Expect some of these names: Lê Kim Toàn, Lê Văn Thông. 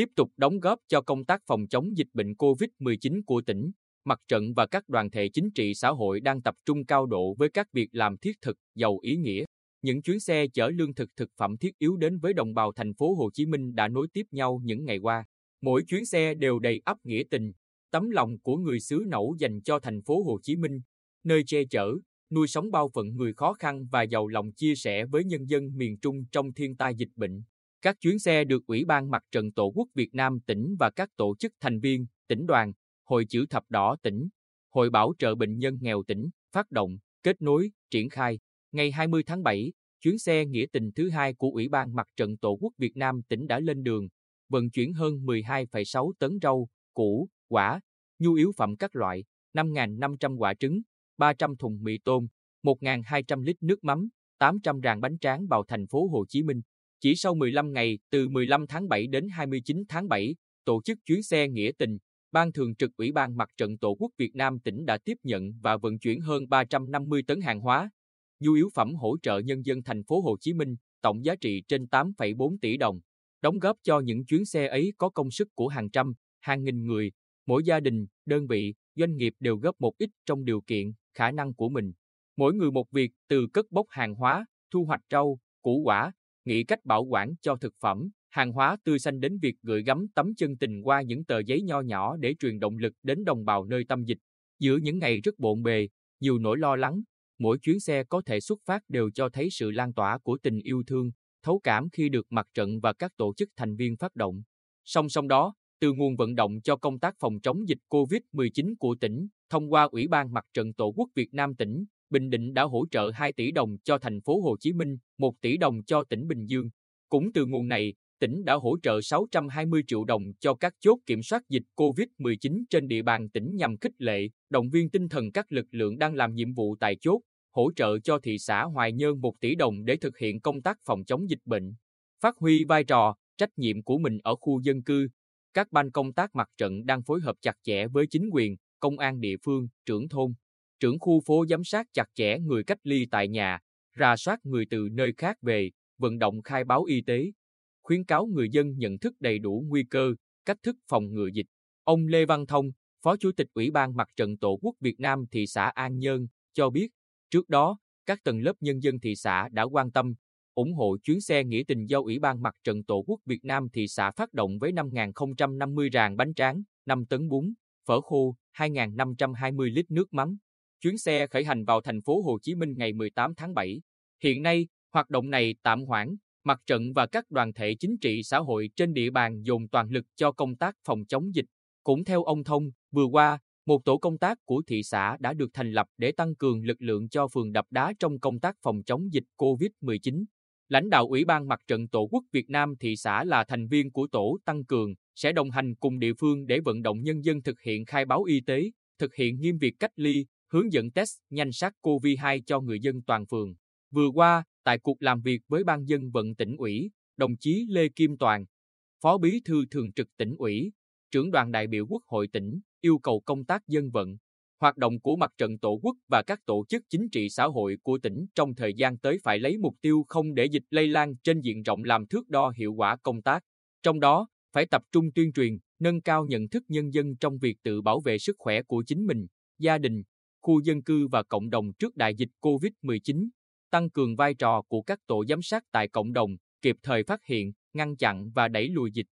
tiếp tục đóng góp cho công tác phòng chống dịch bệnh COVID-19 của tỉnh, mặt trận và các đoàn thể chính trị xã hội đang tập trung cao độ với các việc làm thiết thực, giàu ý nghĩa. Những chuyến xe chở lương thực thực phẩm thiết yếu đến với đồng bào thành phố Hồ Chí Minh đã nối tiếp nhau những ngày qua. Mỗi chuyến xe đều đầy ắp nghĩa tình, tấm lòng của người xứ Nẫu dành cho thành phố Hồ Chí Minh, nơi che chở, nuôi sống bao phận người khó khăn và giàu lòng chia sẻ với nhân dân miền Trung trong thiên tai dịch bệnh. Các chuyến xe được Ủy ban Mặt trận Tổ quốc Việt Nam tỉnh và các tổ chức thành viên, tỉnh đoàn, Hội Chữ Thập Đỏ tỉnh, Hội Bảo trợ Bệnh nhân nghèo tỉnh phát động, kết nối, triển khai. Ngày 20 tháng 7, chuyến xe nghĩa tình thứ hai của Ủy ban Mặt trận Tổ quốc Việt Nam tỉnh đã lên đường, vận chuyển hơn 12,6 tấn rau, củ, quả, nhu yếu phẩm các loại, 5.500 quả trứng, 300 thùng mì tôm, 1.200 lít nước mắm, 800 ràng bánh tráng vào thành phố Hồ Chí Minh. Chỉ sau 15 ngày, từ 15 tháng 7 đến 29 tháng 7, tổ chức chuyến xe nghĩa tình, Ban Thường trực Ủy ban Mặt trận Tổ quốc Việt Nam tỉnh đã tiếp nhận và vận chuyển hơn 350 tấn hàng hóa, nhu yếu phẩm hỗ trợ nhân dân thành phố Hồ Chí Minh, tổng giá trị trên 8,4 tỷ đồng. Đóng góp cho những chuyến xe ấy có công sức của hàng trăm, hàng nghìn người, mỗi gia đình, đơn vị, doanh nghiệp đều góp một ít trong điều kiện, khả năng của mình. Mỗi người một việc, từ cất bốc hàng hóa, thu hoạch rau, củ quả, nghĩ cách bảo quản cho thực phẩm, hàng hóa tươi xanh đến việc gửi gắm tấm chân tình qua những tờ giấy nho nhỏ để truyền động lực đến đồng bào nơi tâm dịch. Giữa những ngày rất bộn bề, nhiều nỗi lo lắng, mỗi chuyến xe có thể xuất phát đều cho thấy sự lan tỏa của tình yêu thương, thấu cảm khi được mặt trận và các tổ chức thành viên phát động. Song song đó, từ nguồn vận động cho công tác phòng chống dịch COVID-19 của tỉnh, thông qua Ủy ban Mặt trận Tổ quốc Việt Nam tỉnh, Bình Định đã hỗ trợ 2 tỷ đồng cho thành phố Hồ Chí Minh, 1 tỷ đồng cho tỉnh Bình Dương. Cũng từ nguồn này, tỉnh đã hỗ trợ 620 triệu đồng cho các chốt kiểm soát dịch COVID-19 trên địa bàn tỉnh nhằm khích lệ, động viên tinh thần các lực lượng đang làm nhiệm vụ tại chốt, hỗ trợ cho thị xã Hoài Nhơn 1 tỷ đồng để thực hiện công tác phòng chống dịch bệnh. Phát huy vai trò, trách nhiệm của mình ở khu dân cư, các ban công tác mặt trận đang phối hợp chặt chẽ với chính quyền, công an địa phương, trưởng thôn, trưởng khu phố giám sát chặt chẽ người cách ly tại nhà, rà soát người từ nơi khác về, vận động khai báo y tế, khuyến cáo người dân nhận thức đầy đủ nguy cơ, cách thức phòng ngừa dịch. Ông Lê Văn Thông, Phó Chủ tịch Ủy ban Mặt trận Tổ quốc Việt Nam thị xã An Nhơn, cho biết, trước đó, các tầng lớp nhân dân thị xã đã quan tâm, ủng hộ chuyến xe nghĩa tình do Ủy ban Mặt trận Tổ quốc Việt Nam thị xã phát động với 5.050 ràng bánh tráng, 5 tấn bún, phở khô, 2.520 lít nước mắm. Chuyến xe khởi hành vào thành phố Hồ Chí Minh ngày 18 tháng 7. Hiện nay, hoạt động này tạm hoãn, mặt trận và các đoàn thể chính trị xã hội trên địa bàn dồn toàn lực cho công tác phòng chống dịch. Cũng theo ông Thông, vừa qua, một tổ công tác của thị xã đã được thành lập để tăng cường lực lượng cho phường Đập Đá trong công tác phòng chống dịch COVID-19. Lãnh đạo Ủy ban Mặt trận Tổ quốc Việt Nam thị xã là thành viên của tổ tăng cường, sẽ đồng hành cùng địa phương để vận động nhân dân thực hiện khai báo y tế, thực hiện nghiêm việc cách ly, hướng dẫn test nhanh SARS-CoV-2 cho người dân toàn phường. Vừa qua, tại cuộc làm việc với Ban Dân vận tỉnh ủy, đồng chí Lê Kim Toàn, Phó Bí thư Thường trực tỉnh ủy, trưởng đoàn đại biểu Quốc hội tỉnh, yêu cầu công tác dân vận, hoạt động của Mặt trận Tổ quốc và các tổ chức chính trị xã hội của tỉnh trong thời gian tới phải lấy mục tiêu không để dịch lây lan trên diện rộng làm thước đo hiệu quả công tác. Trong đó, phải tập trung tuyên truyền, nâng cao nhận thức nhân dân trong việc tự bảo vệ sức khỏe của chính mình, gia đình, khu dân cư và cộng đồng trước đại dịch COVID-19, tăng cường vai trò của các tổ giám sát tại cộng đồng, kịp thời phát hiện, ngăn chặn và đẩy lùi dịch.